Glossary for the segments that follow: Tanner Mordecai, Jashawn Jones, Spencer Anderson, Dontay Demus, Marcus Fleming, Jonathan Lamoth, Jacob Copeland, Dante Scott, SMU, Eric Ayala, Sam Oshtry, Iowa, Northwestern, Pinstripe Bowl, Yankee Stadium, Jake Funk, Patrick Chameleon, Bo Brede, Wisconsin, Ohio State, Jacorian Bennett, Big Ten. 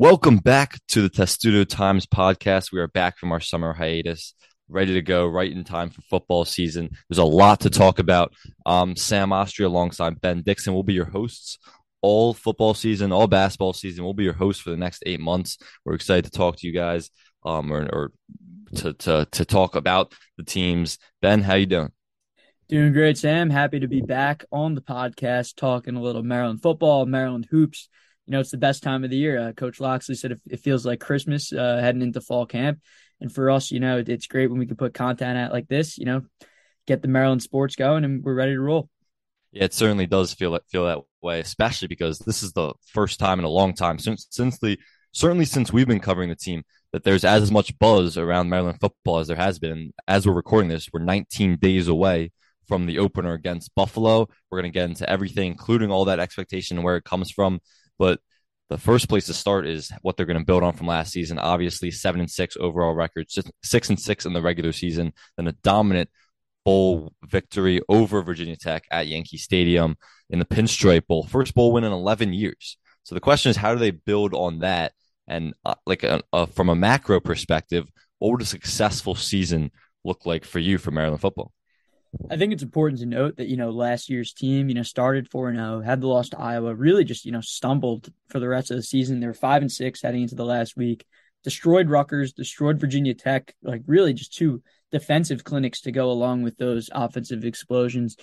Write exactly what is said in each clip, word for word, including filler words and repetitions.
Welcome back to the Testudo Times podcast. We are back from our summer hiatus, ready to go right in time for football season. There's a lot to talk about. Um, Sam Oshtry alongside Ben Dixon will be your hosts all football season, all basketball season. We'll be your hosts for the next eight months. We're excited to talk to you guys um, or, or to, to, to talk about the teams. Ben, how you doing? Doing great, Sam. Happy to be back on the podcast talking a little Maryland football, Maryland hoops. You know, it's the best time of the year. Uh, Coach Locksley said it, it feels like Christmas uh, heading into fall camp. And for us, you know, it, it's great when we can put content out like this, you know, get the Maryland sports going and we're ready to roll. Yeah, it certainly does feel, feel that way, especially because this is the first time in a long time since, since the, certainly since we've been covering the team, that there's as much buzz around Maryland football as there has been. As we're recording this, we're nineteen days away from the opener against Buffalo. We're going to get into everything, including all that expectation and where it comes from. But the first place to start is what they're going to build on from last season. Obviously, seven and six overall record, six and six in the regular season, then a dominant bowl victory over Virginia Tech at Yankee Stadium in the Pinstripe Bowl. First bowl win in eleven years. So the question is, how do they build on that? And uh, like a, a, from a macro perspective, what would a successful season look like for you for Maryland football? I think it's important to note that, you know, last year's team, you know, started four and oh, had the loss to Iowa, really just, you know, stumbled for the rest of the season. They were five and six heading into the last week, destroyed Rutgers, destroyed Virginia Tech, like really just two defensive clinics to go along with those offensive explosions.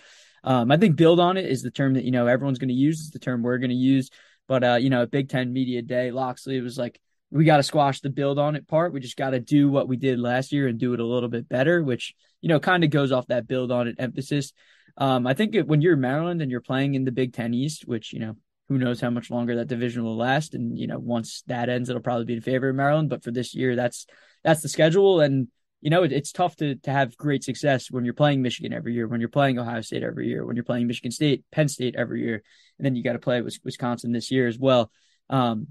Um, I think build on it is the term that, you know, everyone's going to use. It's the term we're going to use. But, uh, you know, at Big Ten Media Day, Locksley was like, we got to squash the build on it part. We just got to do what we did last year and do it a little bit better, which, you know, kind of goes off that build on it emphasis. Um, I think it, when you're Maryland and you're playing in the Big Ten East, which, you know, who knows how much longer that division will last. And, you know, once that ends, it'll probably be in favor of Maryland. But for this year, that's that's the schedule. And, you know, it, it's tough to to have great success when you're playing Michigan every year, when you're playing Ohio State every year, when you're playing Michigan State, Penn State every year. And then you got to play Wisconsin this year as well. Um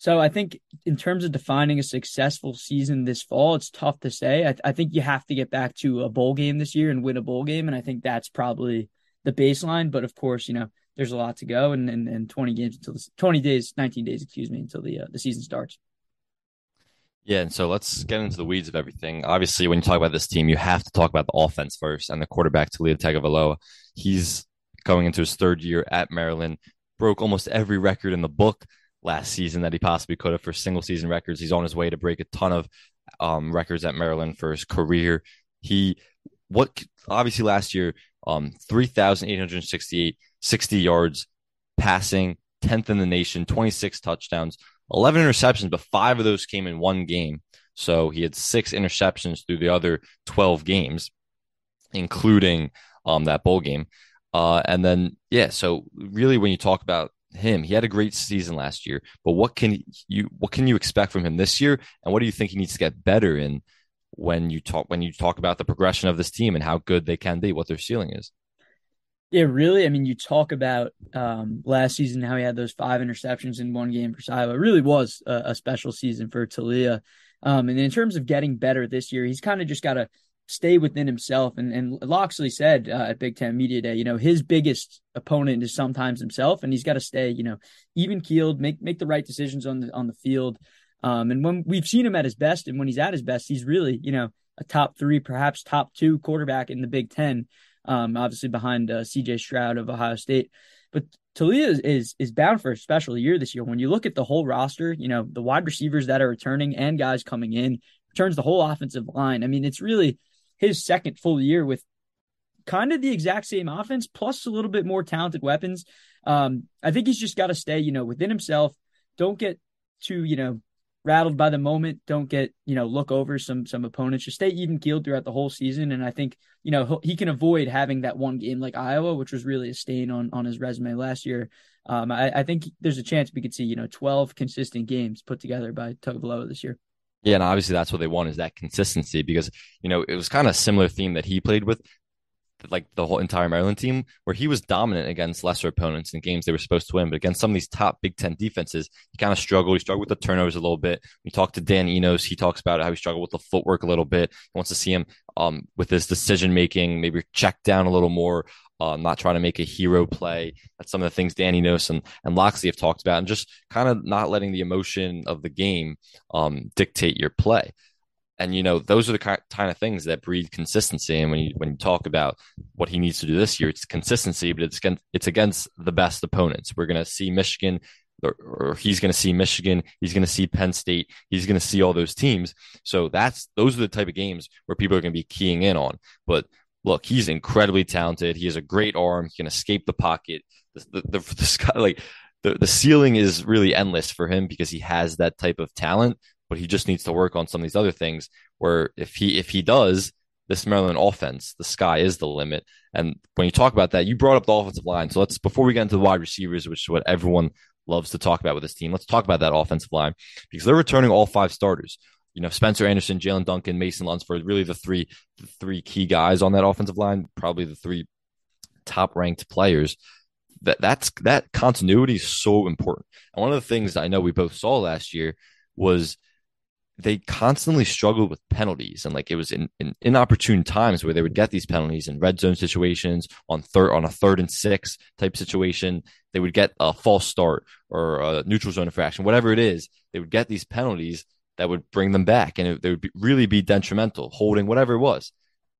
So I think in terms of defining a successful season this fall, it's tough to say. I, th- I think you have to get back to a bowl game this year and win a bowl game. And I think that's probably the baseline. But of course, you know, there's a lot to go and, and, and twenty games until the, twenty days, nineteen days, excuse me, until the, uh, the season starts. Yeah. And so let's get into the weeds of everything. Obviously, when you talk about this team, you have to talk about the offense first and the quarterback, Taulia Tagovailoa. He's going into his third year at Maryland, broke almost every record in the book last season that he possibly could have for single season records. He's on his way to break a ton of um, records at Maryland for his career. He, what obviously last year, um, three thousand eight hundred sixty-eight, sixty yards passing, tenth in the nation, twenty-six touchdowns, eleven interceptions, but five of those came in one game. So he had six interceptions through the other twelve games, including um, that bowl game. Uh, and then, yeah, so really when you talk about him, he had a great season last year, but what can you what can you expect from him this year, and what do you think he needs to get better in when you talk when you talk about the progression of this team and how good they can be, what their ceiling is? Yeah, really. I mean, you talk about um, last season how he had those five interceptions in one game for Iowa. It really was a, a special season for Taulia. Um, and in terms of getting better this year, he's kind of just got to stay within himself. And, and Locksley said uh, at Big Ten Media Day, you know, his biggest opponent is sometimes himself, and he's got to stay, you know, even keeled, make, make the right decisions on the, on the field. Um, and when we've seen him at his best and when he's at his best, he's really, you know, a top three, perhaps top two quarterback in the Big Ten, um, obviously behind uh, C J Stroud of Ohio State. But Taulia is, is, is bound for a special year this year. When you look at the whole roster, you know, the wide receivers that are returning and guys coming in, returns the whole offensive line. I mean, it's really his second full year with kind of the exact same offense, plus a little bit more talented weapons. Um, I think he's just got to stay, you know, within himself. Don't get too, you know, rattled by the moment. Don't get, you know, look over some, some opponents. Just stay even keeled throughout the whole season. And I think, you know, he can avoid having that one game like Iowa, which was really a stain on, on his resume last year. Um, I, I think there's a chance we could see, you know, twelve consistent games put together by Tagovailoa this year. Yeah, and obviously that's what they want is that consistency because, you know, it was kind of a similar theme that he played with, like the whole entire Maryland team, where he was dominant against lesser opponents in games they were supposed to win. But against some of these top Big Ten defenses, he kind of struggled. He struggled with the turnovers a little bit. We talked to Dan Enos. He talks about how he struggled with the footwork a little bit. He wants to see him um, with his decision-making, maybe check down a little more, Uh, not trying to make a hero play. That's some of the things Dan Enos and, and Locksley have talked about, and just kind of not letting the emotion of the game um, dictate your play. And, you know, those are the kind of things that breed consistency. And when you when you talk about what he needs to do this year, it's consistency, but it's, it's against the best opponents. We're going to see Michigan, or, or he's going to see Michigan. He's going to see Penn State. He's going to see all those teams. So that's those are the type of games where people are going to be keying in on. But look, he's incredibly talented. He has a great arm. He can escape the pocket. The, the, the, the sky, like the, the ceiling is really endless for him because he has that type of talent. But he just needs to work on some of these other things where if he if he does, this Maryland offense, the sky is the limit. And when you talk about that, you brought up the offensive line. So let's, before we get into the wide receivers, which is what everyone loves to talk about with this team, let's talk about that offensive line, because they're returning all five starters. You know, Spencer Anderson, Jalen Duncan, Mason Lunsford, really the three the three key guys on that offensive line, probably the three top-ranked players. That that's that continuity is so important. And one of the things I know we both saw last year was they constantly struggled with penalties, and like it was in, in inopportune times where they would get these penalties in red zone situations, on third on a third and six type situation. They would get a false start or a neutral zone infraction, whatever it is. They would get these penalties that would bring them back, and it, they would be, really be detrimental, holding, whatever it was.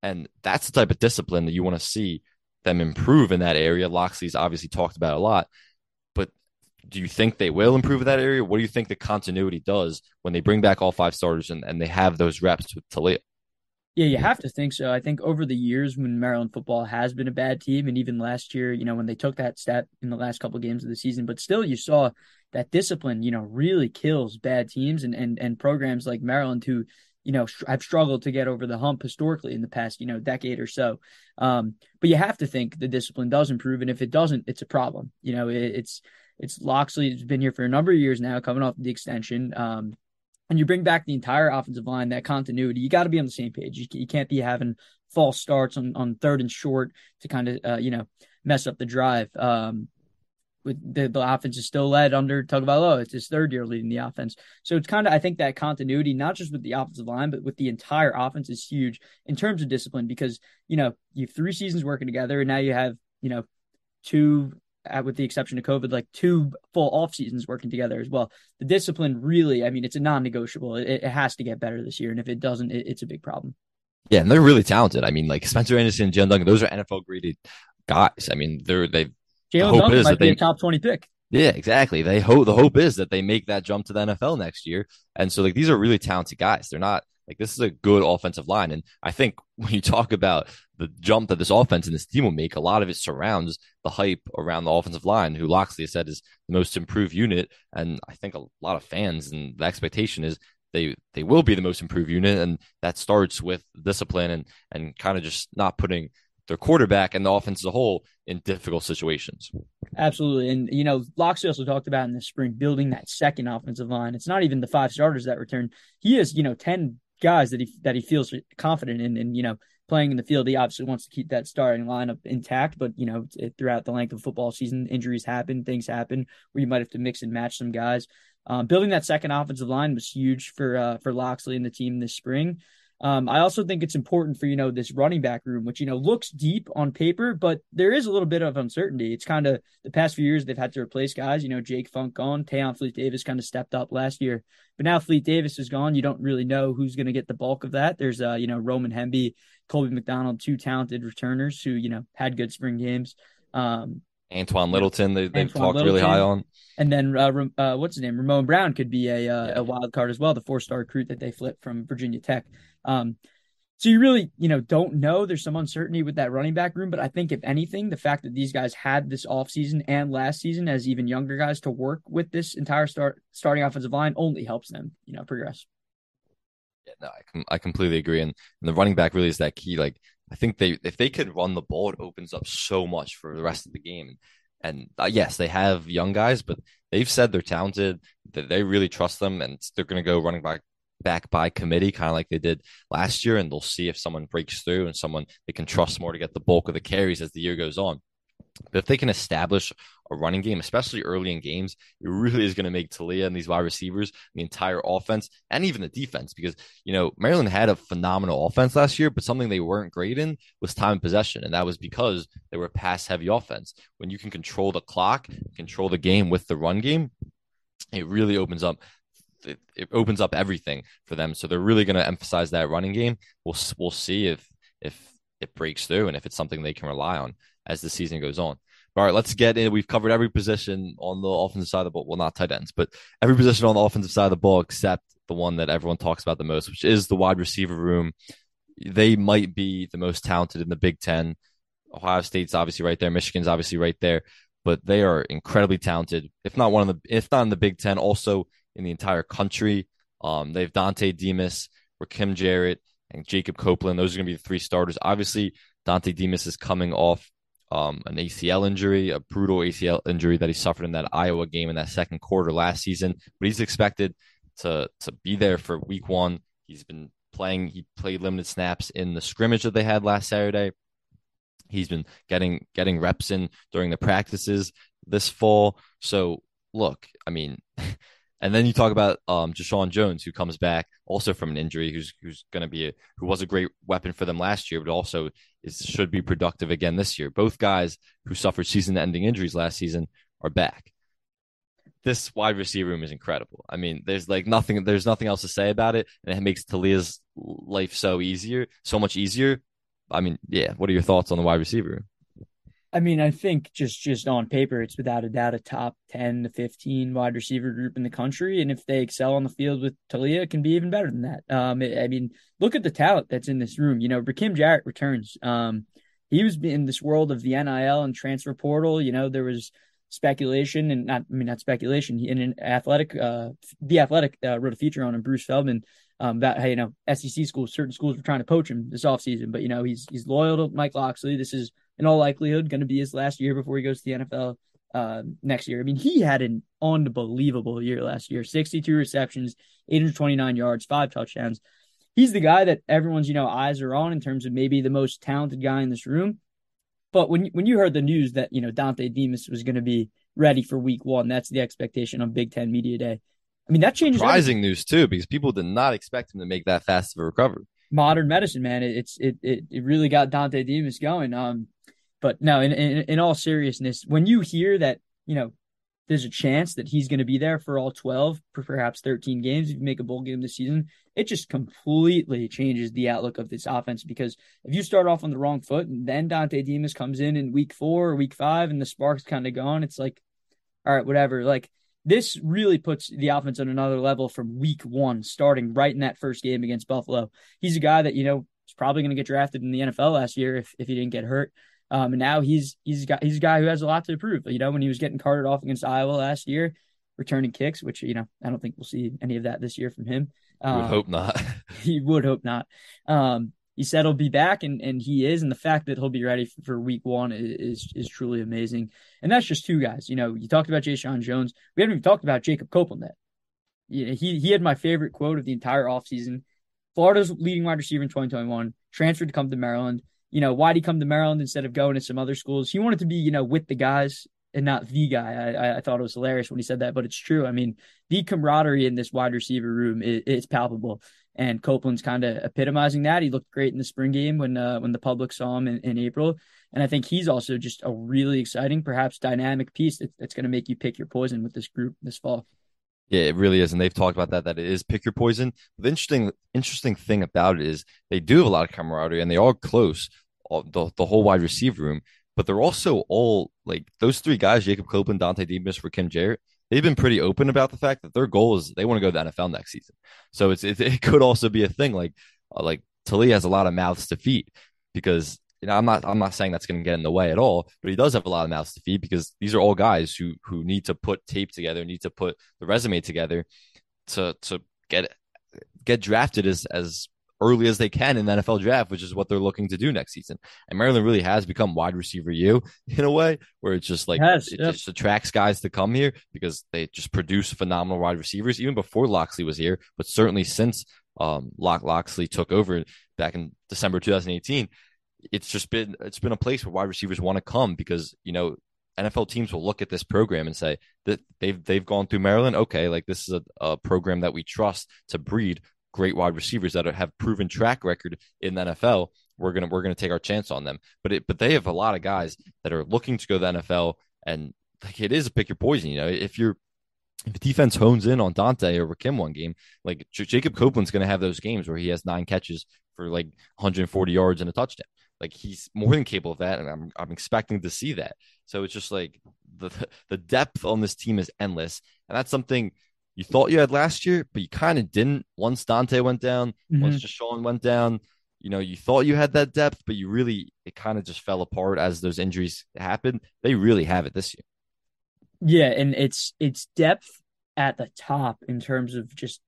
And that's the type of discipline that you want to see them improve in that area. Loxley's obviously talked about a lot. Do you think they will improve in that area? What do you think the continuity does when they bring back all five starters and, and they have those reps with Taulia? Yeah, you have to think so. I think over the years when Maryland football has been a bad team, and even last year, you know, when they took that step in the last couple of games of the season, but still you saw that discipline, you know, really kills bad teams and and, and programs like Maryland who, you know, I've struggled to get over the hump historically in the past, you know, decade or so. Um, but you have to think the discipline does improve. And if it doesn't, it's a problem. You know, it, it's, it's Locksley has been here for a number of years now, coming off the extension. Um, and you bring back the entire offensive line, that continuity, you got to be on the same page. You, you can't be having false starts on, on third and short to kind of, uh, you know, mess up the drive. Um, With the, the offense is still led under Tagovailoa. It's his third year leading the offense. So it's kind of, I think that continuity, not just with the offensive line, but with the entire offense is huge in terms of discipline, because, you know, you have three seasons working together and now you have, you know, two, with the exception of COVID, like two full off seasons working together as well. The discipline really, I mean, it's a non-negotiable. It, it has to get better this year. And if it doesn't, it, it's a big problem. Yeah. And they're really talented. I mean, like Spencer Anderson and Jalen Duncan, those are N F L graded guys. I mean, they're, they've, Jalen Duncan might be a top twenty pick. Yeah, exactly. They hope the hope is that they make that jump to the N F L next year. And so like these are really talented guys. They're not like this is a good offensive line. And I think when you talk about the jump that this offense and this team will make, a lot of it surrounds the hype around the offensive line, who Locksley has said is the most improved unit. And I think a lot of fans and the expectation is they they will be the most improved unit. And that starts with discipline and and kind of just not putting their quarterback and the offense as a whole in difficult situations. Absolutely. And, you know, Locksley also talked about in the spring building that second offensive line. It's not even the five starters that return. He has, you know, ten guys that he, that he feels confident in and, you know, playing in the field. He obviously wants to keep that starting lineup intact, but, you know, it, throughout the length of football season, injuries happen, things happen where you might have to mix and match some guys. Um, building that second offensive line was huge for, uh, for Locksley and the team this spring. Um, I also think it's important for, you know, this running back room, which, you know, looks deep on paper, but there is a little bit of uncertainty. It's kind of the past few years they've had to replace guys, you know, Jake Funk gone, Tayon Fleet Davis kind of stepped up last year, but now Fleet Davis is gone. You don't really know who's going to get the bulk of that. There's, uh, you know, Roman Hemby, Colby McDonald, two talented returners who, you know, had good spring games. Um, Antoine Littleton, they, they've Antoine talked Littleton. really high on. And then, uh, uh, what's his name? Ramon Brown could be a, uh, yeah. a wild card as well, the four-star recruit that they flipped from Virginia Tech. Um, so you really, you know, don't know. There's some uncertainty with that running back room, but I think if anything, the fact that these guys had this offseason and last season as even younger guys to work with this entire start starting offensive line only helps them, you know, progress. Yeah, no, I com- I completely agree. And, and the running back really is that key. Like, I think they, if they could run the ball, it opens up so much for the rest of the game. And uh, yes, they have young guys, but they've said they're talented, that they really trust them, and they're going to go running back back by committee, kind of like they did last year. And they'll see if someone breaks through and someone they can trust more to get the bulk of the carries as the year goes on. But if they can establish a running game, especially early in games, it really is going to make Taulia and these wide receivers, the entire offense, and even the defense. Because, you know, Maryland had a phenomenal offense last year, but something they weren't great in was time of possession. And that was because they were a pass-heavy offense. When you can control the clock, control the game with the run game, it really opens up. It, it opens up everything for them. So they're really going to emphasize that running game. We'll we'll see if if it breaks through and if it's something they can rely on as the season goes on. All right, let's get in. We've covered every position on the offensive side of the ball. Well, not tight ends, but every position on the offensive side of the ball except the one that everyone talks about the most, which is the wide receiver room. They might be the most talented in the Big Ten. Ohio State's obviously right there. Michigan's obviously right there. But they are incredibly talented, if not one of the, if not in the Big Ten, also in the entire country. Um, they have Dontay Demus, Rakim Jarrett, and Jacob Copeland. Those are going to be the three starters. Obviously, Dontay Demus is coming off um, an A C L injury, a brutal A C L injury that he suffered in that Iowa game in that second quarter last season. But he's expected to to be there for week one. He's been playing. He played limited snaps in the scrimmage that they had last Saturday. He's been getting getting reps in during the practices this fall. So, look, I mean... And then you talk about um, Jashawn Jones, who comes back also from an injury, who's who's going to be a, who was a great weapon for them last year, but also is should be productive again this year. Both guys who suffered season-ending injuries last season are back. This wide receiver room is incredible. I mean, there's like nothing, there's nothing else to say about it, and it makes Taulia's life so easier, so much easier. I mean, yeah. What are your thoughts on the wide receiver room? I mean, I think just, just on paper, it's without a doubt a top ten to fifteen wide receiver group in the country. And if they excel on the field with Taulia, it can be even better than that. Um, it, I mean, look at the talent that's in this room. You know, Rakim Jarrett returns. Um, he was in this world of the N I L and transfer portal. You know, there was speculation and not, I mean, not speculation. In an athletic, uh, the athletic uh, wrote a feature on him, Bruce Feldman, um, about how, you know, S E C schools, certain schools were trying to poach him this offseason. But, you know, he's he's loyal to Mike Locksley. This is, in all likelihood, going to be his last year before he goes to the N F L uh, next year. I mean, he had an unbelievable year last year, sixty-two receptions, eight hundred twenty-nine yards, five touchdowns. He's the guy that everyone's, you know, eyes are on in terms of maybe the most talented guy in this room. But when, when you heard the news that, you know, Dontay Demus was going to be ready for week one, that's the expectation on Big Ten Media Day. I mean, that changes Surprising everything. News, too, because people did not expect him to make that fast of a recovery. Modern medicine, man. It's it it, it really got Dontay Demus going. Um, But no, in, in in all seriousness, when you hear that, you know, there's a chance that he's going to be there for all twelve, perhaps thirteen games, if you make a bowl game this season, it just completely changes the outlook of this offense. Because if you start off on the wrong foot and then Dontay Demus comes in in week four or week five and the spark's kind of gone, it's like, all right, whatever. Like, this really puts the offense on another level from week one, starting right in that first game against Buffalo. He's a guy that, you know, is probably going to get drafted in the N F L last year if, if he didn't get hurt. Um, and now he's he's got he's a guy who has a lot to prove. You know, when he was getting carted off against Iowa last year, returning kicks, which, you know, I don't think we'll see any of that this year from him. Um, would hope not. He would hope not. Um, he said he'll be back, and, and he is. And the fact that he'll be ready for, for week one is, is is truly amazing. And that's just two guys. You know, you talked about Jashawn Jones. We haven't even talked about Jacob Copeland yet. You know, he he had my favorite quote of the entire offseason. Florida's leading wide receiver in twenty twenty-one, transferred to come to Maryland. You know, why'd he come to Maryland instead of going to some other schools? He wanted to be, you know, with the guys and not the guy. I, I thought it was hilarious when he said that, but it's true. I mean, the camaraderie in this wide receiver room is it's palpable, and Copeland's kind of epitomizing that. He looked great in the spring game when uh, when the public saw him in, in April, and I think he's also just a really exciting, perhaps dynamic piece that, that's going to make you pick your poison with this group this fall. Yeah, it really is. And they've talked about that, that it is pick your poison. The interesting interesting thing about it is they do have a lot of camaraderie and they are close, all, the, the whole wide receiver room. But they're also all, like, those three guys, Jacob Copeland, Dontay Demus, Rakim Jarrett, they've been pretty open about the fact that their goal is they want to go to the N F L next season. So it's it, it could also be a thing. Like, uh, like Taulia has a lot of mouths to feed because, you know, I'm not I'm not saying that's going to get in the way at all, but he does have a lot of mouths to feed because these are all guys who who need to put tape together, need to put the resume together to to get get drafted as as early as they can in the N F L draft, which is what they're looking to do next season. And Maryland really has become wide receiver U in a way where it's just like, yes, it yep. just attracts guys to come here because they just produce phenomenal wide receivers even before Locksley was here, but certainly since um, Lock Locksley took over back in December twenty eighteen. it's just been it's been a place where wide receivers want to come because, you know, N F L teams will look at this program and say that they've they've gone through Maryland. Okay, like this is a, a program that we trust to breed great wide receivers that have proven track record in the N F L. We're gonna we're gonna take our chance on them. But it but they have a lot of guys that are looking to go to the N F L, and like it is a pick your poison. You know, if you're if the defense hones in on Dontay or Rakim one game, like J- Jacob Copeland's gonna have those games where he has nine catches for like one hundred forty yards and a touchdown. Like he's more than capable of that, and I'm I'm expecting to see that. So it's just like the the depth on this team is endless, and that's something you thought you had last year, but you kind of didn't. Once Dontay went down, mm-hmm. once Deshaun went down, you know, you thought you had that depth, but you really it kind of just fell apart as those injuries happened. They really have it this year. Yeah, and it's it's depth at the top in terms of just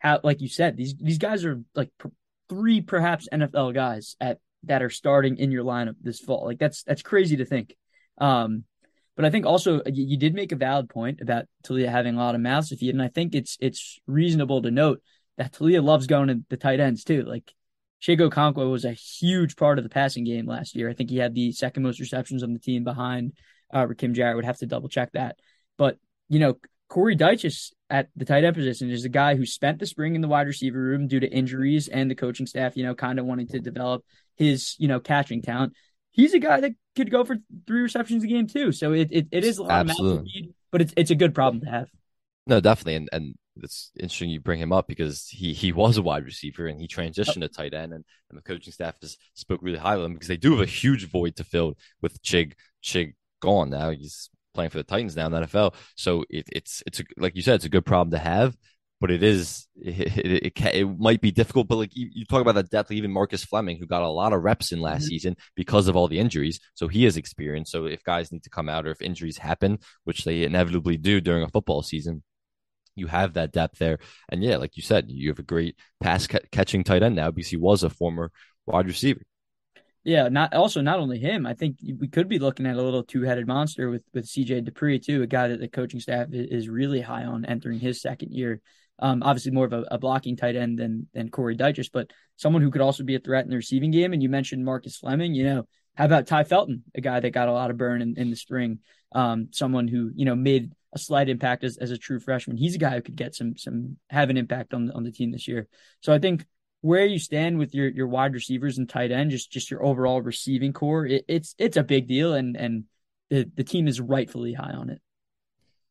how, like you said, these these guys are like pr- three perhaps N F L guys at. that are starting in your lineup this fall. Like that's, that's crazy to think. Um, but I think also you, you did make a valid point about Taulia having a lot of mouths to feed. And I think it's, it's reasonable to note that Taulia loves going to the tight ends too. Like Chigoziem Okonkwo was a huge part of the passing game last year. I think he had the second most receptions on the team behind uh, Rakim Jarrett. Would have to double check that. But, you know, Corey Dyches at the tight end position is a guy who spent the spring in the wide receiver room due to injuries and the coaching staff, you know, kind of wanting to develop his, you know, catching talent. He's a guy that could go for three receptions a game too. So it it, it is a lot Absolutely. of need, but it's it's a good problem to have. No, definitely. And and it's interesting you bring him up because he he was a wide receiver and he transitioned oh. to tight end, and, and the coaching staff has spoke really highly of him because they do have a huge void to fill with Chig Chig gone now. He's playing for the Titans now in the N F L. So it, it's, it's a, like you said, it's a good problem to have, but it is, it it, it, can, it might be difficult, but like you, you talk about the depth, even Marcus Fleming, who got a lot of reps in last mm-hmm. season because of all the injuries. So he is experienced. So if guys need to come out or if injuries happen, which they inevitably do during a football season, you have that depth there. And yeah, like you said, you have a great pass ca- catching tight end now because he was a former wide receiver. Yeah, not also not only him. I think we could be looking at a little two-headed monster with with C J Dupree too, a guy that the coaching staff is really high on entering his second year. Um, obviously more of a, a blocking tight end than than Corey Dyches, but someone who could also be a threat in the receiving game. And you mentioned Marcus Fleming. You know, how about Ty Felton, a guy that got a lot of burn in, in the spring. Um, someone who you know made a slight impact as, as a true freshman. He's a guy who could get some some have an impact on on the team this year. So I think. Where you stand with your, your wide receivers and tight end, just just your overall receiving core, it, it's it's a big deal, and and the, the team is rightfully high on it.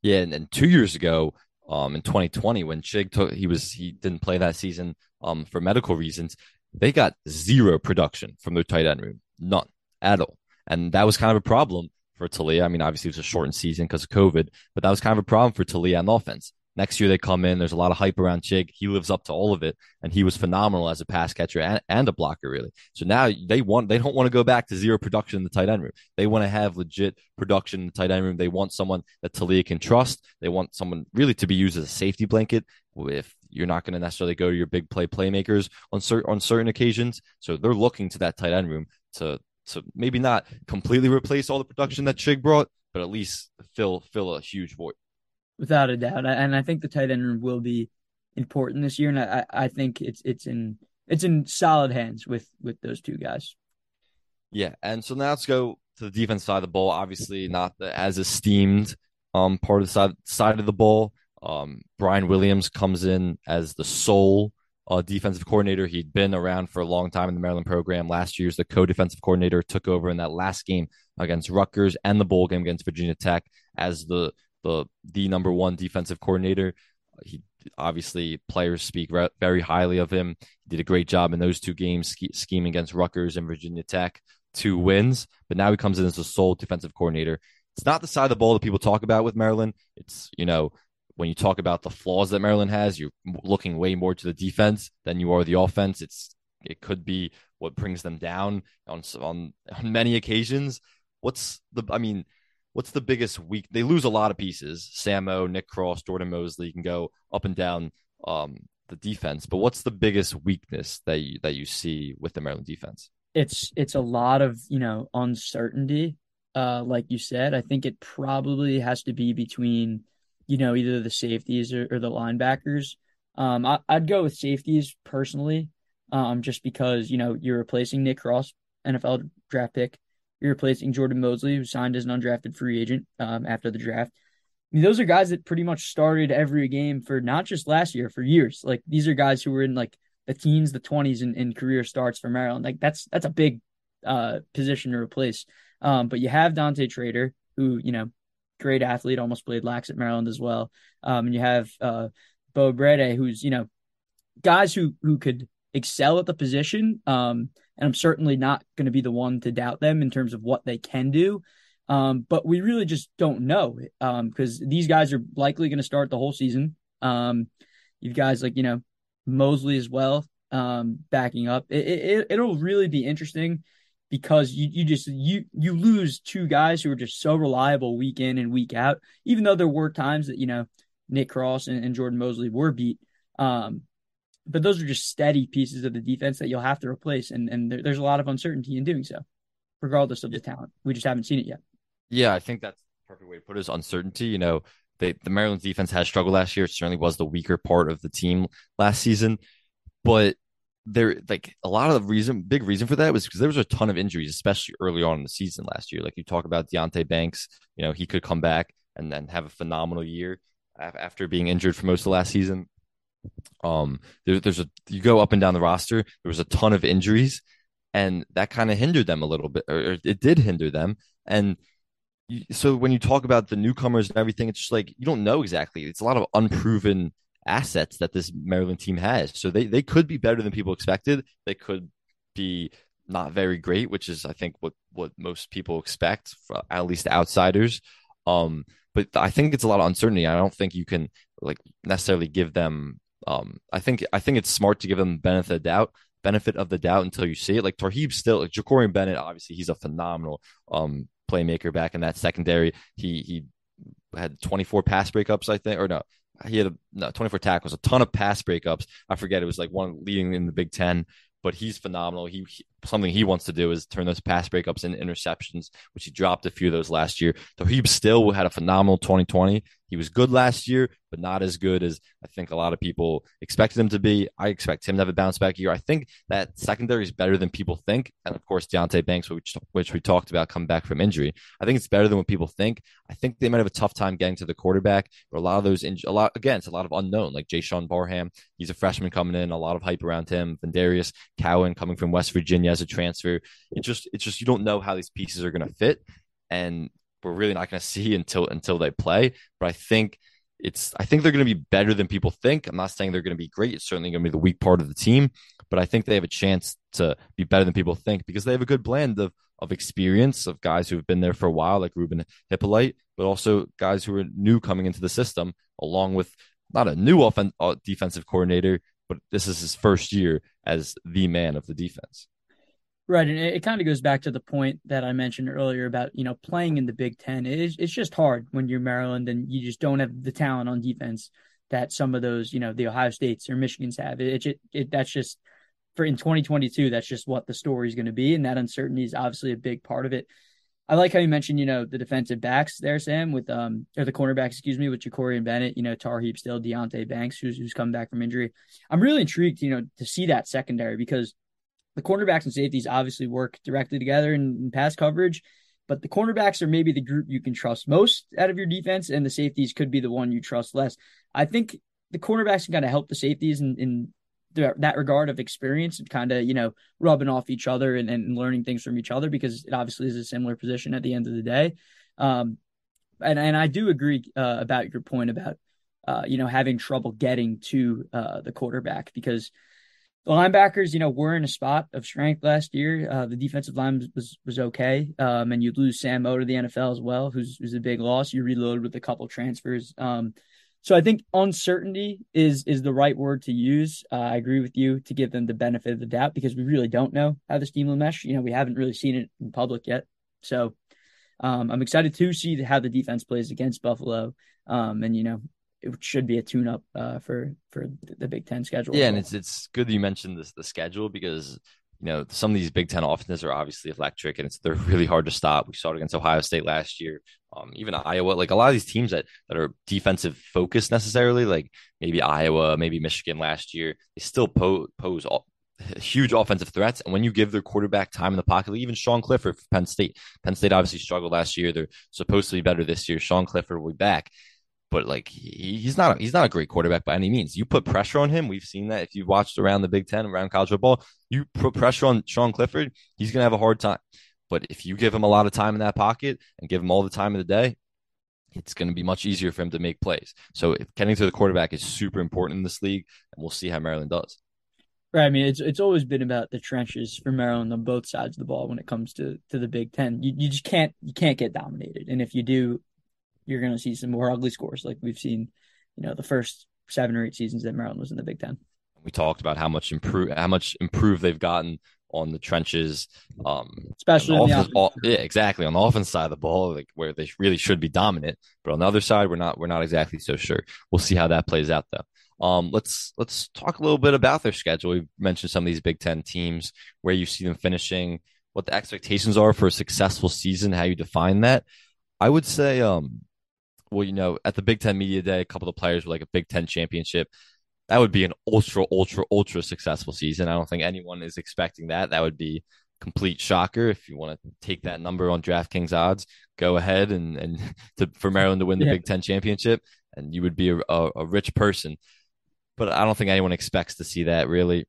Yeah, and, and two years ago, um, in twenty twenty, when Chig took he was he didn't play that season, um, for medical reasons, they got zero production from their tight end room, none at all, and that was kind of a problem for Taulia. I mean, obviously it was a shortened season because of COVID, but that was kind of a problem for Taulia on offense. Next year, they come in. There's a lot of hype around Chig. He lives up to all of it, and he was phenomenal as a pass catcher and, and a blocker, really. So now they want they don't want to go back to zero production in the tight end room. They want to have legit production in the tight end room. They want someone that Taulia can trust. They want someone really to be used as a safety blanket if you're not going to necessarily go to your big play playmakers on, cer- on certain occasions. So they're looking to that tight end room to to maybe not completely replace all the production that Chig brought, but at least fill fill a huge void. Without a doubt, and I think the tight end will be important this year, and I, I think it's it's in it's in solid hands with with those two guys. Yeah, and so now let's go to the defense side of the ball. Obviously, not the, as esteemed um part of the side side of the ball. Um, Brian Williams comes in as the sole uh, defensive coordinator. He'd been around for a long time in the Maryland program. Last year's the co-defensive coordinator took over in that last game against Rutgers and the bowl game against Virginia Tech as the The, the number one defensive coordinator. He obviously players speak re- very highly of him. He did a great job in those two games, ske- scheme against Rutgers and Virginia Tech, two wins. But now he comes in as the sole defensive coordinator. It's not the side of the ball that people talk about with Maryland. It's, you know, when you talk about the flaws that Maryland has, you're looking way more to the defense than you are the offense. It's it could be what brings them down on on, on many occasions. What's the I mean. What's the biggest weak? They lose a lot of pieces. Samo, Nick Cross, Jordan Mosley can go up and down um, the defense. But what's the biggest weakness that you that you see with the Maryland defense? It's it's a lot of you know uncertainty, uh, like you said. I think it probably has to be between you know either the safeties or, or the linebackers. Um, I, I'd go with safeties personally, um, just because you know you're replacing Nick Cross N F L draft pick. You're replacing Jordan Mosley, who signed as an undrafted free agent um, after the draft. I mean, those are guys that pretty much started every game for not just last year, for years. Like, these are guys who were in like the teens, the twenties in, in career starts for Maryland. Like, that's that's a big uh, position to replace. Um, but you have Dontay Trader, who, you know, great athlete, almost played lax at Maryland as well. Um, and you have uh, Bo Brede, who's, you know, guys who, who could excel at the position. Um, and I'm certainly not going to be the one to doubt them in terms of what they can do. Um, but we really just don't know because um, these guys are likely going to start the whole season. Um, you've guys like, you know, Mosley as well um, backing up. It, it, it'll really be interesting because you, you just you you lose two guys who are just so reliable week in and week out, even though there were times that, you know, Nick Cross and, and Jordan Mosley were beat. Um, but those are just steady pieces of the defense that you'll have to replace. And, and there, there's a lot of uncertainty in doing so, regardless of the talent. We just haven't seen it yet. Yeah, I think that's the perfect way to put it is uncertainty. You know, they, the Maryland's defense has struggled last year. It certainly was the weaker part of the team last season. But there, like a lot of the reason, big reason for that was because there was a ton of injuries, especially early on in the season last year. Like you talk about Deonte Banks, you know, he could come back and then have a phenomenal year after being injured for most of the last season. Um, there, there's a you go up and down the roster. There was a ton of injuries, and that kind of hindered them a little bit, or it did hinder them. And so when you talk about the newcomers and everything, it's just like you don't know exactly. It's a lot of unproven assets that this Maryland team has. So they, they could be better than people expected. They could be not very great, which is, I think, what, what most people expect, at least outsiders. Um, but I think it's a lot of uncertainty. I don't think you can like necessarily give them um, – I think I think it's smart to give them the benefit of the doubt. benefit of the doubt until you see it. Like Tarheeb still, like Jacorian Bennett, obviously he's a phenomenal um, playmaker back in that secondary. He he had twenty-four pass breakups, I think, or no, he had a, no, twenty-four tackles, a ton of pass breakups. I forget, it was like one leading in the Big Ten, but he's phenomenal. He, he something he wants to do is turn those pass breakups into interceptions, which he dropped a few of those last year. Tarheeb still had a phenomenal twenty twenty. He was good last year, but not as good as I think a lot of people expected him to be. I expect him to have a bounce back year. I think that secondary is better than people think. And of course, Deonte Banks, which, which we talked about coming back from injury. I think it's better than what people think. I think they might have a tough time getting to the quarterback. But a lot of those, inj- a lot, again, it's a lot of unknown, like Jay Sean Barham. He's a freshman coming in, a lot of hype around him. Vendarius Cowan coming from West Virginia as a transfer. It just, it's just, you don't know how these pieces are going to fit. And we're really not going to see until until they play. But I think it's I think they're going to be better than people think. I'm not saying they're going to be great. It's certainly going to be the weak part of the team. But I think they have a chance to be better than people think because they have a good blend of of experience of guys who have been there for a while, like Ruben Hippolyte, but also guys who are new coming into the system, along with not a new offen- defensive coordinator, but this is his first year as the man of the defense. Right, and it, it kind of goes back to the point that I mentioned earlier about, you know, playing in the Big Ten. It is, it's just hard when you're Maryland and you just don't have the talent on defense that some of those, you know, the Ohio States or Michigans have. It, it, it that's just for in twenty twenty-two. That's just what the story is going to be, and that uncertainty is obviously a big part of it. I like how you mentioned, you know, the defensive backs there, Sam, with um or the cornerbacks, excuse me, with Jacorian Bennett. You know, Tarheeb still, Deonte Banks, who's who's come back from injury. I'm really intrigued, you know, to see that secondary because the cornerbacks and safeties obviously work directly together in, in pass coverage, but the cornerbacks are maybe the group you can trust most out of your defense, and the safeties could be the one you trust less. I think the cornerbacks can kind of help the safeties in, in th- that regard of experience and kind of, you know, rubbing off each other and, and learning things from each other because it obviously is a similar position at the end of the day. Um, and, and I do agree uh, about your point about, uh, you know, having trouble getting to uh, the quarterback because – the linebackers, you know, were in a spot of strength last year. Uh, the defensive line was was okay, um, and you lose Sam O to the N F L as well, who's, who's a big loss. You reload with a couple transfers. Um, so I think uncertainty is is the right word to use. Uh, I agree with you to give them the benefit of the doubt because we really don't know how this team will mesh. You know, we haven't really seen it in public yet. So um, I'm excited to see how the defense plays against Buffalo, um, and, you know, it should be a tune-up uh, for for the Big Ten schedule. Yeah, and it's it's good that you mentioned this the schedule because, you know, some of these Big Ten offenses are obviously electric and it's they're really hard to stop. We saw it against Ohio State last year, um, even Iowa. Like a lot of these teams that, that are defensive focused necessarily, like maybe Iowa, maybe Michigan last year, they still po- pose all, huge offensive threats. And when you give their quarterback time in the pocket, like even Sean Clifford for Penn State, Penn State obviously struggled last year. They're supposed to be better this year. Sean Clifford will be back. But like he, he's not he's not a great quarterback by any means. You put pressure on him. We've seen that if you've watched around the Big Ten, around college football, you put pressure on Sean Clifford, he's going to have a hard time. But if you give him a lot of time in that pocket and give him all the time of the day, it's going to be much easier for him to make plays. So if getting to the quarterback is super important in this league, and we'll see how Maryland does. Right. I mean, it's it's always been about the trenches for Maryland on both sides of the ball when it comes to to the Big Ten. You you just can't you can't get dominated. And if you do, you're going to see some more ugly scores like we've seen, you know, the first seven or eight seasons that Maryland was in the Big Ten. We talked about how much improve how much improve they've gotten on the trenches, um, especially on the offense, all, yeah, exactly on the offense side of the ball, like where they really should be dominant. But on the other side, we're not we're not exactly so sure. We'll see how that plays out, though. Um, let's let's talk a little bit about their schedule. We've mentioned some of these Big Ten teams, where you see them finishing, what the expectations are for a successful season, how you define that. I would say, um, well, you know, at the Big Ten Media Day, a couple of the players were like a Big Ten championship. That would be an ultra, ultra, ultra successful season. I don't think anyone is expecting that. That would be complete shocker. If you want to take that number on DraftKings odds, go ahead and, and to, for Maryland to win the yeah. Big Ten championship, and you would be a, a, a rich person. But I don't think anyone expects to see that, really.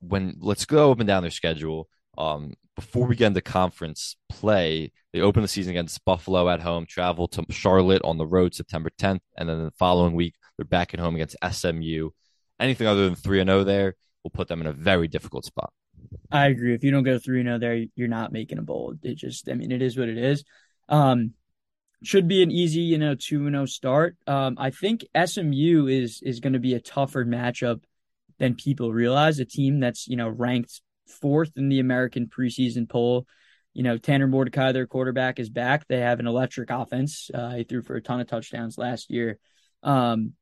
When let's go up and down their schedule. Um, before we get into conference play, they open the season against Buffalo at home, travel to Charlotte on the road September tenth, and then the following week they're back at home against S M U. Anything other than three and oh there will put them in a very difficult spot. I agree. If you don't go three and oh there, you're not making a bowl. It just, I mean, it is what it is. Um, Should be an easy, you know, two and oh start. Um, I think S M U is is going to be a tougher matchup than people realize. A team that's, you know, ranked fourth in the American preseason poll. You know, Tanner Mordecai, their quarterback, is back. They have an electric offense. Uh, he threw for a ton of touchdowns last year. Um,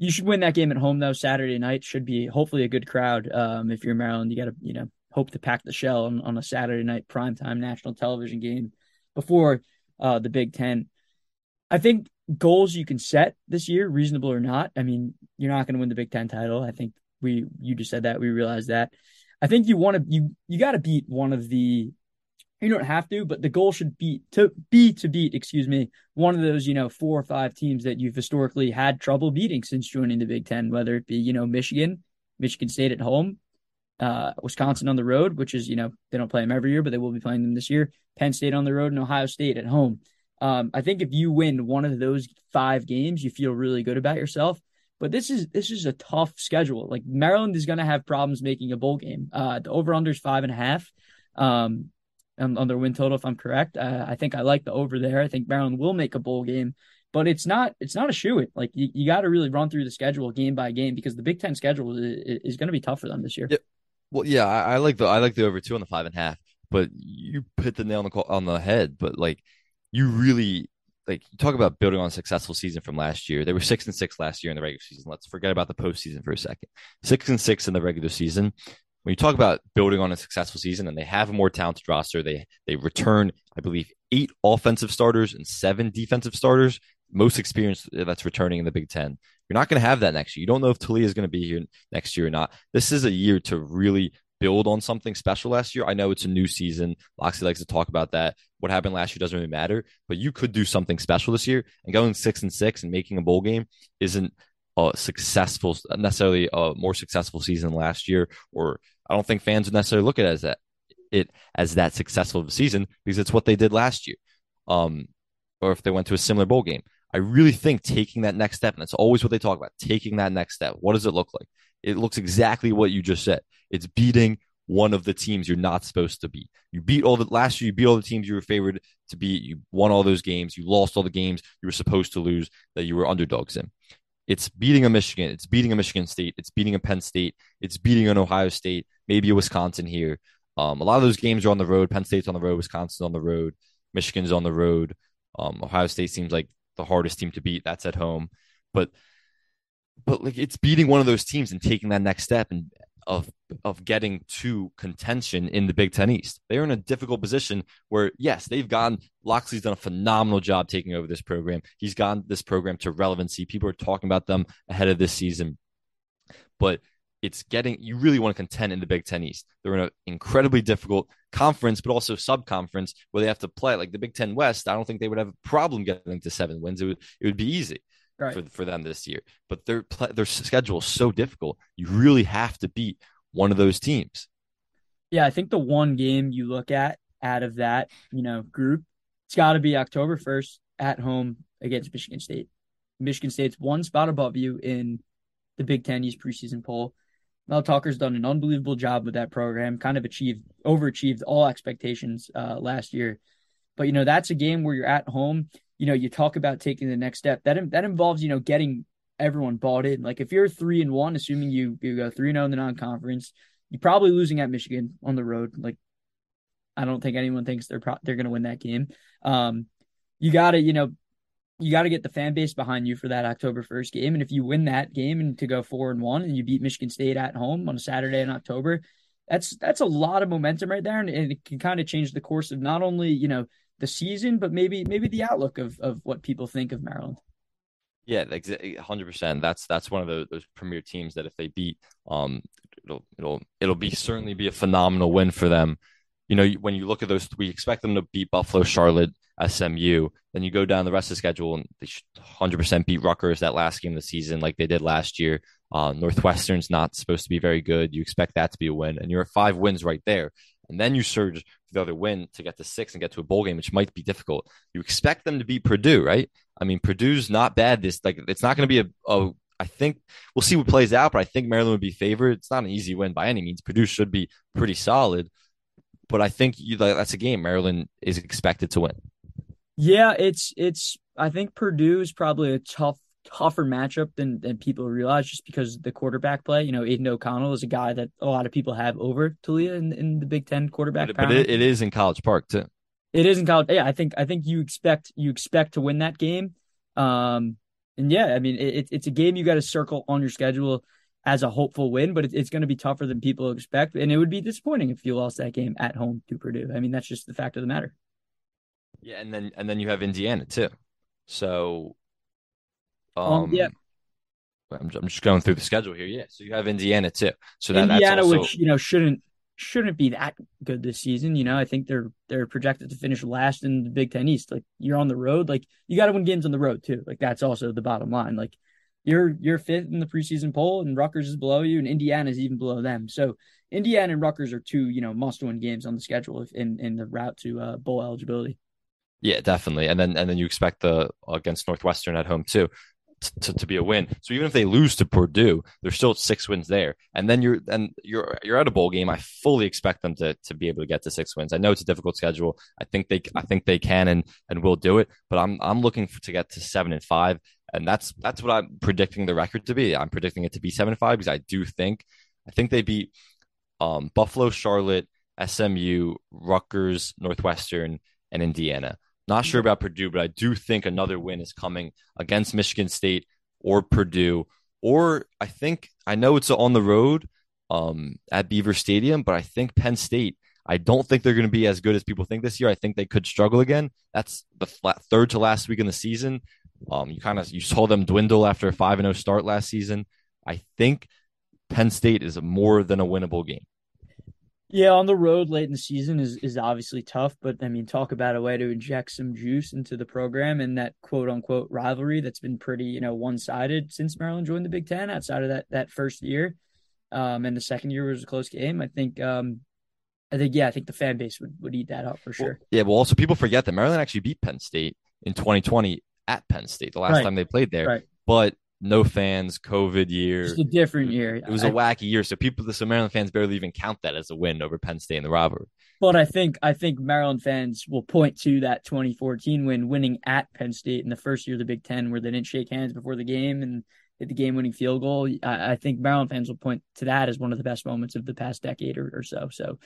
you should win that game at home, though. Saturday night should be hopefully a good crowd. Um, if you're Maryland, you got to, you know, hope to pack the shell on, on a Saturday night primetime national television game before uh, the Big Ten. I think goals you can set this year, reasonable or not. I mean, you're not going to win the Big Ten title. I think we, you just said that. We realized that. I think you want to, you, you got to beat one of the, you don't have to, but the goal should be to be to beat, excuse me, one of those, you know, four or five teams that you've historically had trouble beating since joining the Big Ten, whether it be, you know, Michigan, Michigan State at home, uh, Wisconsin on the road, which is, you know, they don't play them every year, but they will be playing them this year. Penn State on the road and Ohio State at home. Um, I think if you win one of those five games, you feel really good about yourself. But this is this is a tough schedule. Like Maryland is going to have problems making a bowl game. Uh, the over/under is five and a half um, on their win total, if I'm correct. Uh, I think I like the over there. I think Maryland will make a bowl game, but it's not it's not a shoo-in. Like you, you got to really run through the schedule game by game because the Big Ten schedule is, is going to be tough for them this year. Yeah. Well, yeah, I, I like the I like the over two on the five and a half. But you hit the nail on the on the head. But like. You really like you talk about building on a successful season from last year. They were six and six last year in the regular season. Let's forget about the postseason for a second. Six and six in the regular season. When you talk about building on a successful season, and they have a more talented roster, they they return, I believe, eight offensive starters and seven defensive starters. Most experience that's returning in the Big Ten. You're not going to have that next year. You don't know if Taulia is going to be here next year or not. This is a year to really build on something special last year. I know it's a new season. Locksley likes to talk about that. What happened last year doesn't really matter, but you could do something special this year, and going six and six and making a bowl game isn't a successful, necessarily a more successful season than last year. Or I don't think fans would necessarily look at it as that, it as that successful of a season because it's what they did last year. Um, or if they went to a similar bowl game, I really think taking that next step, and it's always what they talk about, taking that next step. What does it look like? It looks exactly what you just said. It's beating one of the teams you're not supposed to beat. You beat all the last year. You beat all the teams you were favored to beat. You won all those games. You lost all the games you were supposed to lose that you were underdogs in. It's beating a Michigan. It's beating a Michigan State. It's beating a Penn State. It's beating an Ohio State. Maybe a Wisconsin here. Um, a lot of those games are on the road. Penn State's on the road. Wisconsin's on the road. Michigan's on the road. Um, Ohio State seems like the hardest team to beat. That's at home, but. But like it's beating one of those teams and taking that next step and of of getting to contention in the Big Ten East. They're in a difficult position where, yes, they've gotten – Locksley's done a phenomenal job taking over this program. He's gotten this program to relevancy. People are talking about them ahead of this season. But it's getting, you really want to contend in the Big Ten East. They're in an incredibly difficult conference, but also sub-conference where they have to play. Like the Big Ten West, I don't think they would have a problem getting to seven wins. It would, it would be easy right. for, for them this year. But their their schedule is so difficult. You really have to beat one of those teams. Yeah, I think the one game you look at out of that, you know, group, it's got to be October first at home against Michigan State. Michigan State's one spot above you in the Big Ten East preseason poll. Mel Tucker's done an unbelievable job with that program, kind of achieved, overachieved all expectations uh, last year. But, you know, that's a game where you're at home. You know, you talk about taking the next step. That that involves, you know, getting everyone bought in. Like if you're three and one, assuming you, you go three and oh in the non-conference, you're probably losing at Michigan on the road. Like I don't think anyone thinks they're pro- they're going to win that game. Um, you got to, you know, you got to get the fan base behind you for that October first game. And if you win that game and to go four and one and you beat Michigan State at home on a Saturday in October, that's, that's a lot of momentum right there. And, and it can kind of change the course of not only, you know, the season, but maybe, maybe the outlook of, of what people think of Maryland. Yeah, a hundred percent. That's, that's one of those, those premier teams that if they beat, um, it'll, it'll, it'll be certainly be a phenomenal win for them. You know, when you look at those, we expect them to beat Buffalo, Charlotte, S M U. Then you go down the rest of the schedule and they should one hundred percent beat Rutgers that last game of the season like they did last year. Uh, Northwestern's not supposed to be very good. You expect that to be a win. And you're at five wins right there. And then you surge for the other win to get to six and get to a bowl game, which might be difficult. You expect them to beat Purdue, right? I mean, Purdue's not bad. This like it's not going to be a, a I think we'll see what plays out, but I think Maryland would be favored. It's not an easy win by any means. Purdue should be pretty solid. But I think you, that's a game Maryland is expected to win. Yeah, it's it's. I think Purdue is probably a tough, tougher matchup than than people realize, just because of the quarterback play. You know, Aiden O'Connell is a guy that a lot of people have over Taulia in, in the Big Ten quarterback. But, but it, it is in College Park too. It is in College. Yeah, I think I think you expect you expect to win that game. Um, and yeah, I mean, it, it's a game you got to circle on your schedule as a hopeful win, but it's going to be tougher than people expect. And it would be disappointing if you lost that game at home to Purdue. I mean, that's just the fact of the matter. Yeah. And then, and then you have Indiana too. So, um, um yeah, I'm, I'm just going through the schedule here. Yeah. So you have Indiana too. So that, Indiana, that's also... which, you know, shouldn't, shouldn't be that good this season. You know, I think they're, they're projected to finish last in the Big Ten East. Like you're on the road, like you got to win games on the road too. Like that's also the bottom line. Like, You're you're fifth in the preseason poll, and Rutgers is below you, and Indiana's even below them. So Indiana and Rutgers are two, you know, must-win games on the schedule if, in in the route to uh, bowl eligibility. Yeah, definitely. And then and then you expect the against Northwestern at home too to, to be a win. So even if they lose to Purdue, there's still six wins there. And then you're and you're you're at a bowl game. I fully expect them to to be able to get to six wins. I know it's a difficult schedule. I think they I think they can and and will do it. But I'm I'm looking for, to get to seven and five. And that's that's what I'm predicting the record to be. I'm predicting it to be seven and five because I do think I think they beat um, Buffalo, Charlotte, S M U, Rutgers, Northwestern, and Indiana. Not sure about Purdue, but I do think another win is coming against Michigan State or Purdue. Or I think I know it's on the road um, at Beaver Stadium, but I think Penn State. I don't think they're going to be as good as people think this year. I think they could struggle again. That's the flat, third to last week in the season. Um, you kind of you saw them dwindle after a five and zero start last season. I think Penn State is more than a winnable game. Yeah, on the road late in the season is is obviously tough, but I mean, talk about a way to inject some juice into the program and that quote unquote rivalry that's been pretty you know one sided since Maryland joined the Big Ten. Outside of that that first year, um, and the second year was a close game. I think. Um, I think, yeah, I think the fan base would, would eat that up for sure. Well, yeah, well, also people forget that Maryland actually beat Penn State in twenty twenty at Penn State, the last right. time they played there. Right. But no fans, COVID year. It's a different year. It was I, a wacky year. So people, so Maryland fans barely even count that as a win over Penn State in the rivalry. But I think I think Maryland fans will point to that twenty fourteen win, winning at Penn State in the first year of the Big Ten where they didn't shake hands before the game and hit the game-winning field goal. I, I think Maryland fans will point to that as one of the best moments of the past decade or, or so. So,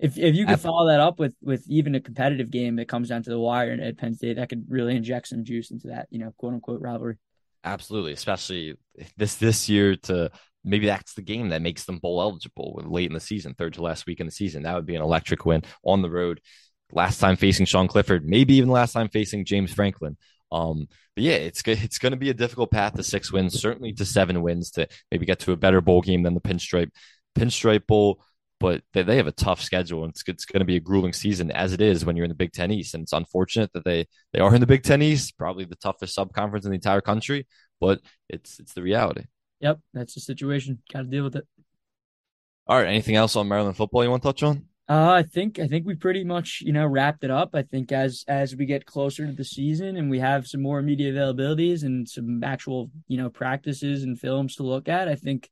If if you could follow that up with, with even a competitive game that comes down to the wire and at Penn State, that could really inject some juice into that, you know, quote unquote rivalry. Absolutely, especially this this year. To maybe that's the game that makes them bowl eligible late in the season, third to last week in the season. That would be an electric win on the road. Last time facing Sean Clifford, maybe even last time facing James Franklin. Um, but yeah, it's it's going to be a difficult path to six wins, certainly to seven wins, to maybe get to a better bowl game than the Pinstripe Pinstripe Bowl. But they, they have a tough schedule, and it's, it's going to be a grueling season as it is when you're in the Big Ten East. And it's unfortunate that they they are in the Big Ten East, probably the toughest sub-conference in the entire country. But it's it's the reality. Yep, that's the situation. Got to deal with it. All right, anything else on Maryland football you want to touch on? Uh, I think I think we pretty much, you know, wrapped it up. I think as as we get closer to the season and we have some more media availabilities and some actual, you know, practices and films to look at, I think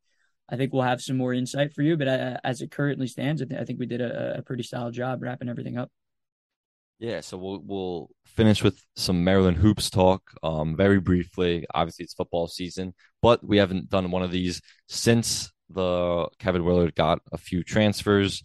I think we'll have some more insight for you. But I, as it currently stands, I, th- I think we did a, a pretty solid job wrapping everything up. Yeah, so we'll we'll finish with some Maryland hoops talk um, very briefly. Obviously, it's football season, but we haven't done one of these since the Kevin Willard got a few transfers.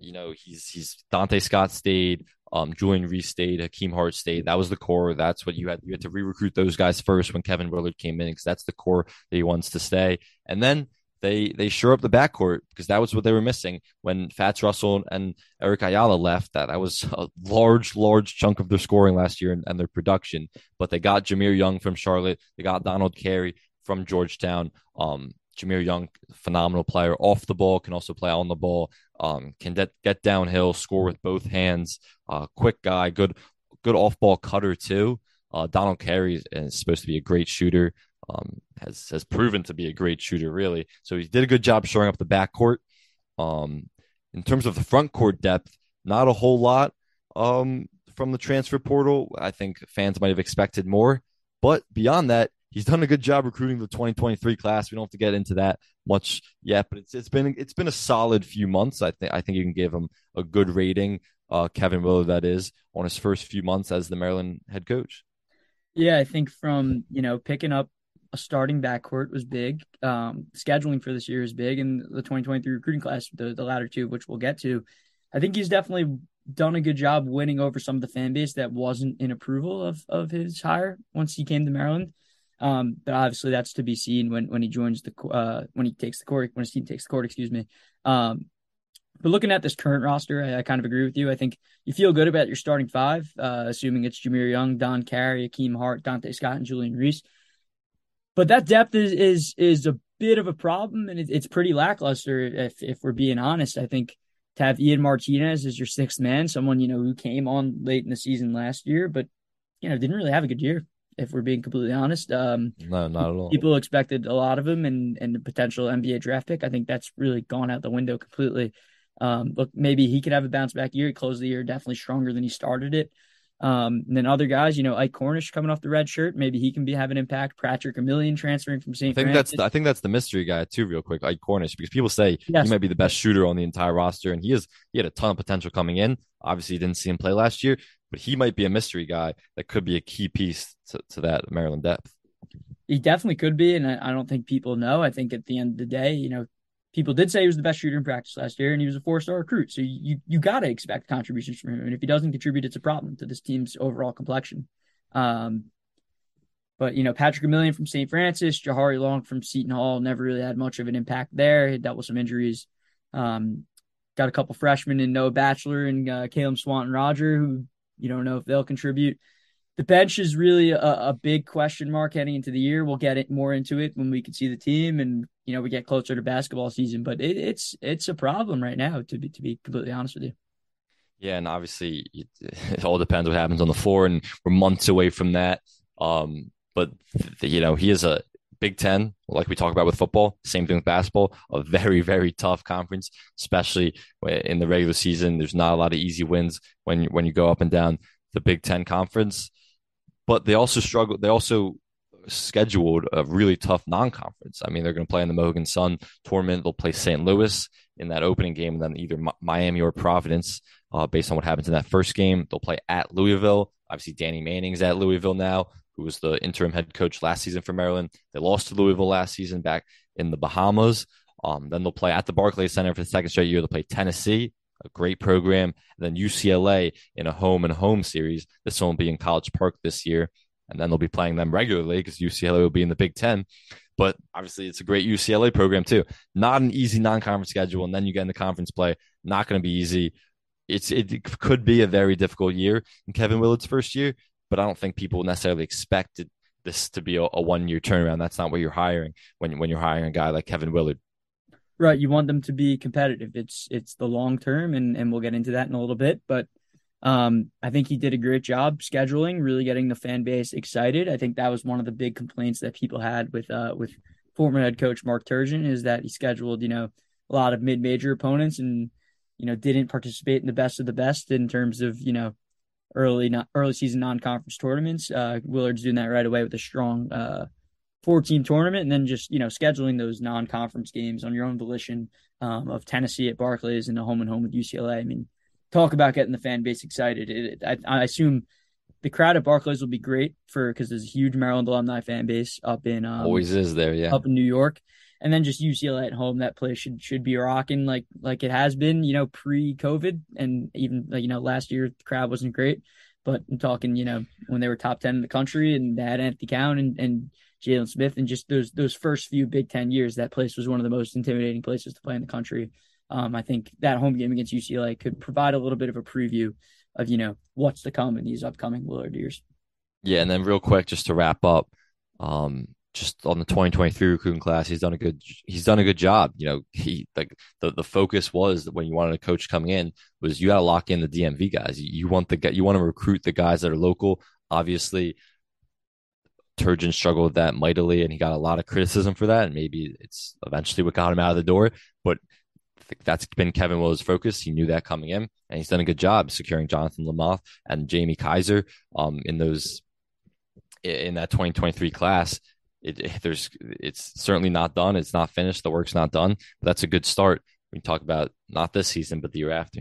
You know, he's he's Dante Scott stayed, um, Julian Reese stayed, Hakeem Hart stayed. That was the core. That's what you had. You had to re-recruit those guys first when Kevin Willard came in, because that's the core that he wants to stay. And then They they shore up the backcourt, because that was what they were missing when Fats Russell and Eric Ayala left. That, that was a large, large chunk of their scoring last year and, and their production. But they got Jahmir Young from Charlotte. They got Donald Carey from Georgetown. Um, Jahmir Young, phenomenal player off the ball, can also play on the ball, um, can get, get downhill, score with both hands, uh, quick guy, good good off-ball cutter too. Uh, Donald Carey is supposed to be a great shooter. Um, has has proven to be a great shooter, really. So he did a good job shoring up the backcourt. Um, in terms of the front court depth, not a whole lot um, from the transfer portal. I think fans might have expected more. But beyond that, he's done a good job recruiting the twenty twenty-three class. We don't have to get into that much yet, but it's it's been it's been a solid few months. I think I think you can give him a good rating, uh, Kevin Willard, that is, on his first few months as the Maryland head coach. Yeah, I think from you know picking up a starting backcourt was big. Um, scheduling for this year is big, and the twenty twenty-three recruiting class, the, the latter two, which we'll get to. I think he's definitely done a good job winning over some of the fan base that wasn't in approval of of his hire once he came to Maryland. Um, but obviously, that's to be seen when when he joins the uh, when he takes the court when his team takes the court. Excuse me. Um, but looking at this current roster, I, I kind of agree with you. I think you feel good about your starting five, uh, assuming it's Jahmir Young, Don Carey, Hakeem Hart, Dontay Scott, and Julian Reese. But that depth is is is a bit of a problem, and it, it's pretty lackluster if if we're being honest. I think to have Ian Martinez as your sixth man, someone you know who came on late in the season last year, but you know didn't really have a good year. If we're being completely honest, um, no, not at all. People expected a lot of him, and and the potential N B A draft pick. I think that's really gone out the window completely. Um, look, maybe he could have a bounce back year. He closed the year definitely stronger than he started it. Um, and then other guys, you know, Ike Cornish coming off the red shirt, maybe he can be having impact. Patrick Chameleon transferring from Saint I think Francis. That's the, I think that's the mystery guy too, real quick, Ike Cornish, because people say yes. He might be the best shooter on the entire roster, and he is. He had a ton of potential coming in. Obviously, you didn't see him play last year, but he might be a mystery guy that could be a key piece to, to that Maryland depth. He definitely could be, and I, I don't think people know. I think at the end of the day, you know, people did say he was the best shooter in practice last year, and he was a four-star recruit. So you you got to expect contributions from him. And if he doesn't contribute, it's a problem to this team's overall complexion. Um, but, you know, Patrick Chameleon from Saint Francis, Jahari Long from Seton Hall, never really had much of an impact there. He dealt with some injuries. Um, got a couple freshmen in Noah Bachelor and uh, Caleb Swanton-Roger, who you don't know if they'll contribute. The bench is really a, a big question mark heading into the year. We'll get it more into it when we can see the team and, you know, we get closer to basketball season. But it, it's it's a problem right now, to be to be completely honest with you. Yeah, and obviously it, it all depends what happens on the floor, and we're months away from that. Um, but, the, you know, he is a Big Ten, like we talk about with football, same thing with basketball, a very, very tough conference, especially in the regular season. There's not a lot of easy wins when you, when you go up and down the Big Ten conference. But they also struggled. They also scheduled a really tough non-conference. I mean, they're going to play in the Mohegan Sun tournament. They'll play Saint Louis in that opening game, and then either Miami or Providence, uh, based on what happens in that first game. They'll play at Louisville. Obviously, Danny Manning's at Louisville now, who was the interim head coach last season for Maryland. They lost to Louisville last season back in the Bahamas. Um, then they'll play at the Barclays Center for the second straight year. They'll play Tennessee, a great program, and then U C L A in a home and home series. This one will be in College Park this year, and then they'll be playing them regularly because U C L A will be in the Big Ten. But obviously, it's a great U C L A program too. Not an easy non-conference schedule, and then you get into conference play. Not going to be easy. It's it could be a very difficult year in Kevin Willard's first year, but I don't think people necessarily expected this to be a, a one-year turnaround. That's not what you're hiring when when you're hiring a guy like Kevin Willard. Right. You want them to be competitive. It's it's the long term, and, and we'll get into that in a little bit. But um, I think he did a great job scheduling, really getting the fan base excited. I think that was one of the big complaints that people had with uh, with former head coach Mark Turgeon, is that he scheduled, you know, a lot of mid-major opponents and, you know, didn't participate in the best of the best in terms of, you know, early not early season non-conference tournaments. Uh, Willard's doing that right away with a strong uh, four-team tournament, and then just, you know, scheduling those non-conference games on your own volition um, of Tennessee at Barclays and a home and home with U C L A. I mean, talk about getting the fan base excited. It, I, I assume the crowd at Barclays will be great for, because there's a huge Maryland alumni fan base up in um, always is there, yeah, up in New York. And then just U C L A at home, that place should should be rocking like like it has been, you know, pre-COVID. And even, you know, last year the crowd wasn't great, but I'm talking, you know, when they were top ten in the country and they had Anthony Cowan and, and Jalen Smith, and just those those first few Big Ten years, that place was one of the most intimidating places to play in the country. Um, I think that home game against U C L A could provide a little bit of a preview of, you know, what's to come in these upcoming Willard years. Yeah, and then real quick, just to wrap up, um, just on the twenty twenty-three recruiting class, he's done a good, he's done a good job. You know, he, like the, the focus was when you wanted a coach coming in was you got to lock in the D M V guys. You, you want the, you want to recruit the guys that are local. Obviously Turgeon struggled with that mightily, and he got a lot of criticism for that. And maybe it's eventually what got him out of the door, but I think that's been Kevin Willard's focus. He knew that coming in, and he's done a good job securing Jonathan Lamoth and Jamie Kaiser um, in those, in that twenty twenty-three class. It, it, there's, it's certainly not done. It's not finished. The work's not done. But that's a good start. We talk about not this season, but the year after.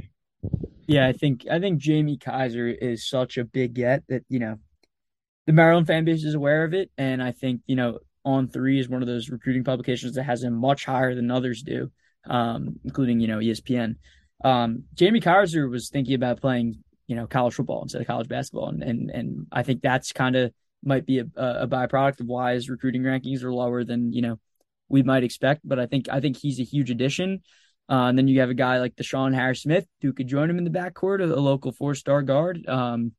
Yeah, I think I think Jamie Kaiser is such a big get that, you know, the Maryland fan base is aware of it. And I think, you know, On Three is one of those recruiting publications that has him much higher than others do, um, including, you know, E S P N. Um, Jamie Kaiser was thinking about playing, you know, college football instead of college basketball. And and, and I think that's kind of might be a, a byproduct of why his recruiting rankings are lower than, you know, we might expect. But I think I think he's a huge addition. Uh, and then you have a guy like Deshaun Harris-Smith who could join him in the backcourt, a, a local four-star guard, um,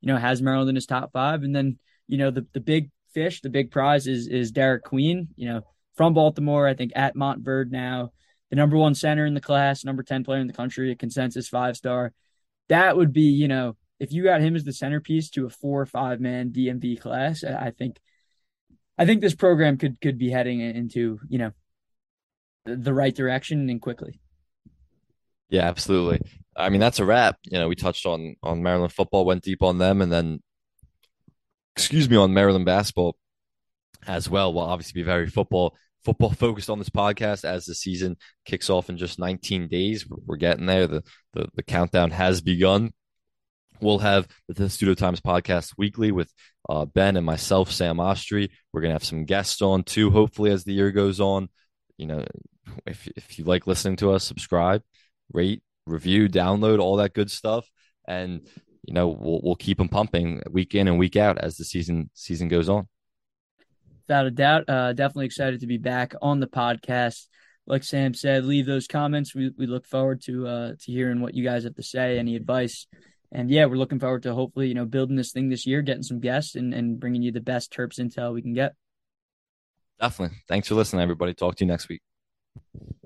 you know, has Maryland in his top five. And then, you know, the, the big fish, the big prize is is Derek Queen, you know, from Baltimore, I think at Montverde now, the number one center in the class, number ten player in the country, a consensus five-star. That would be, you know, if you got him as the centerpiece to a four or five man D M V class, I think, I think this program could, could be heading into, you know, the right direction and quickly. Yeah, absolutely. I mean, that's a wrap. You know, we touched on, on Maryland football, went deep on them, and then, excuse me, on Maryland basketball as well. We'll obviously be very football football focused on this podcast as the season kicks off in just nineteen days. We're getting there. The, the, the countdown has begun. We'll have the Studio Times podcast weekly with uh, Ben and myself, Sam Oshtry. We're going to have some guests on too, hopefully, as the year goes on. You know, if if you like listening to us, subscribe, rate, review, download, all that good stuff. And, you know, we'll we'll keep them pumping week in and week out as the season season goes on. Without a doubt, uh, definitely excited to be back on the podcast. Like Sam said, leave those comments. We we look forward to uh, to hearing what you guys have to say, any advice. And yeah, we're looking forward to hopefully, you know, building this thing this year, getting some guests and, and bringing you the best Terps intel we can get. Definitely. Thanks for listening, everybody. Talk to you next week.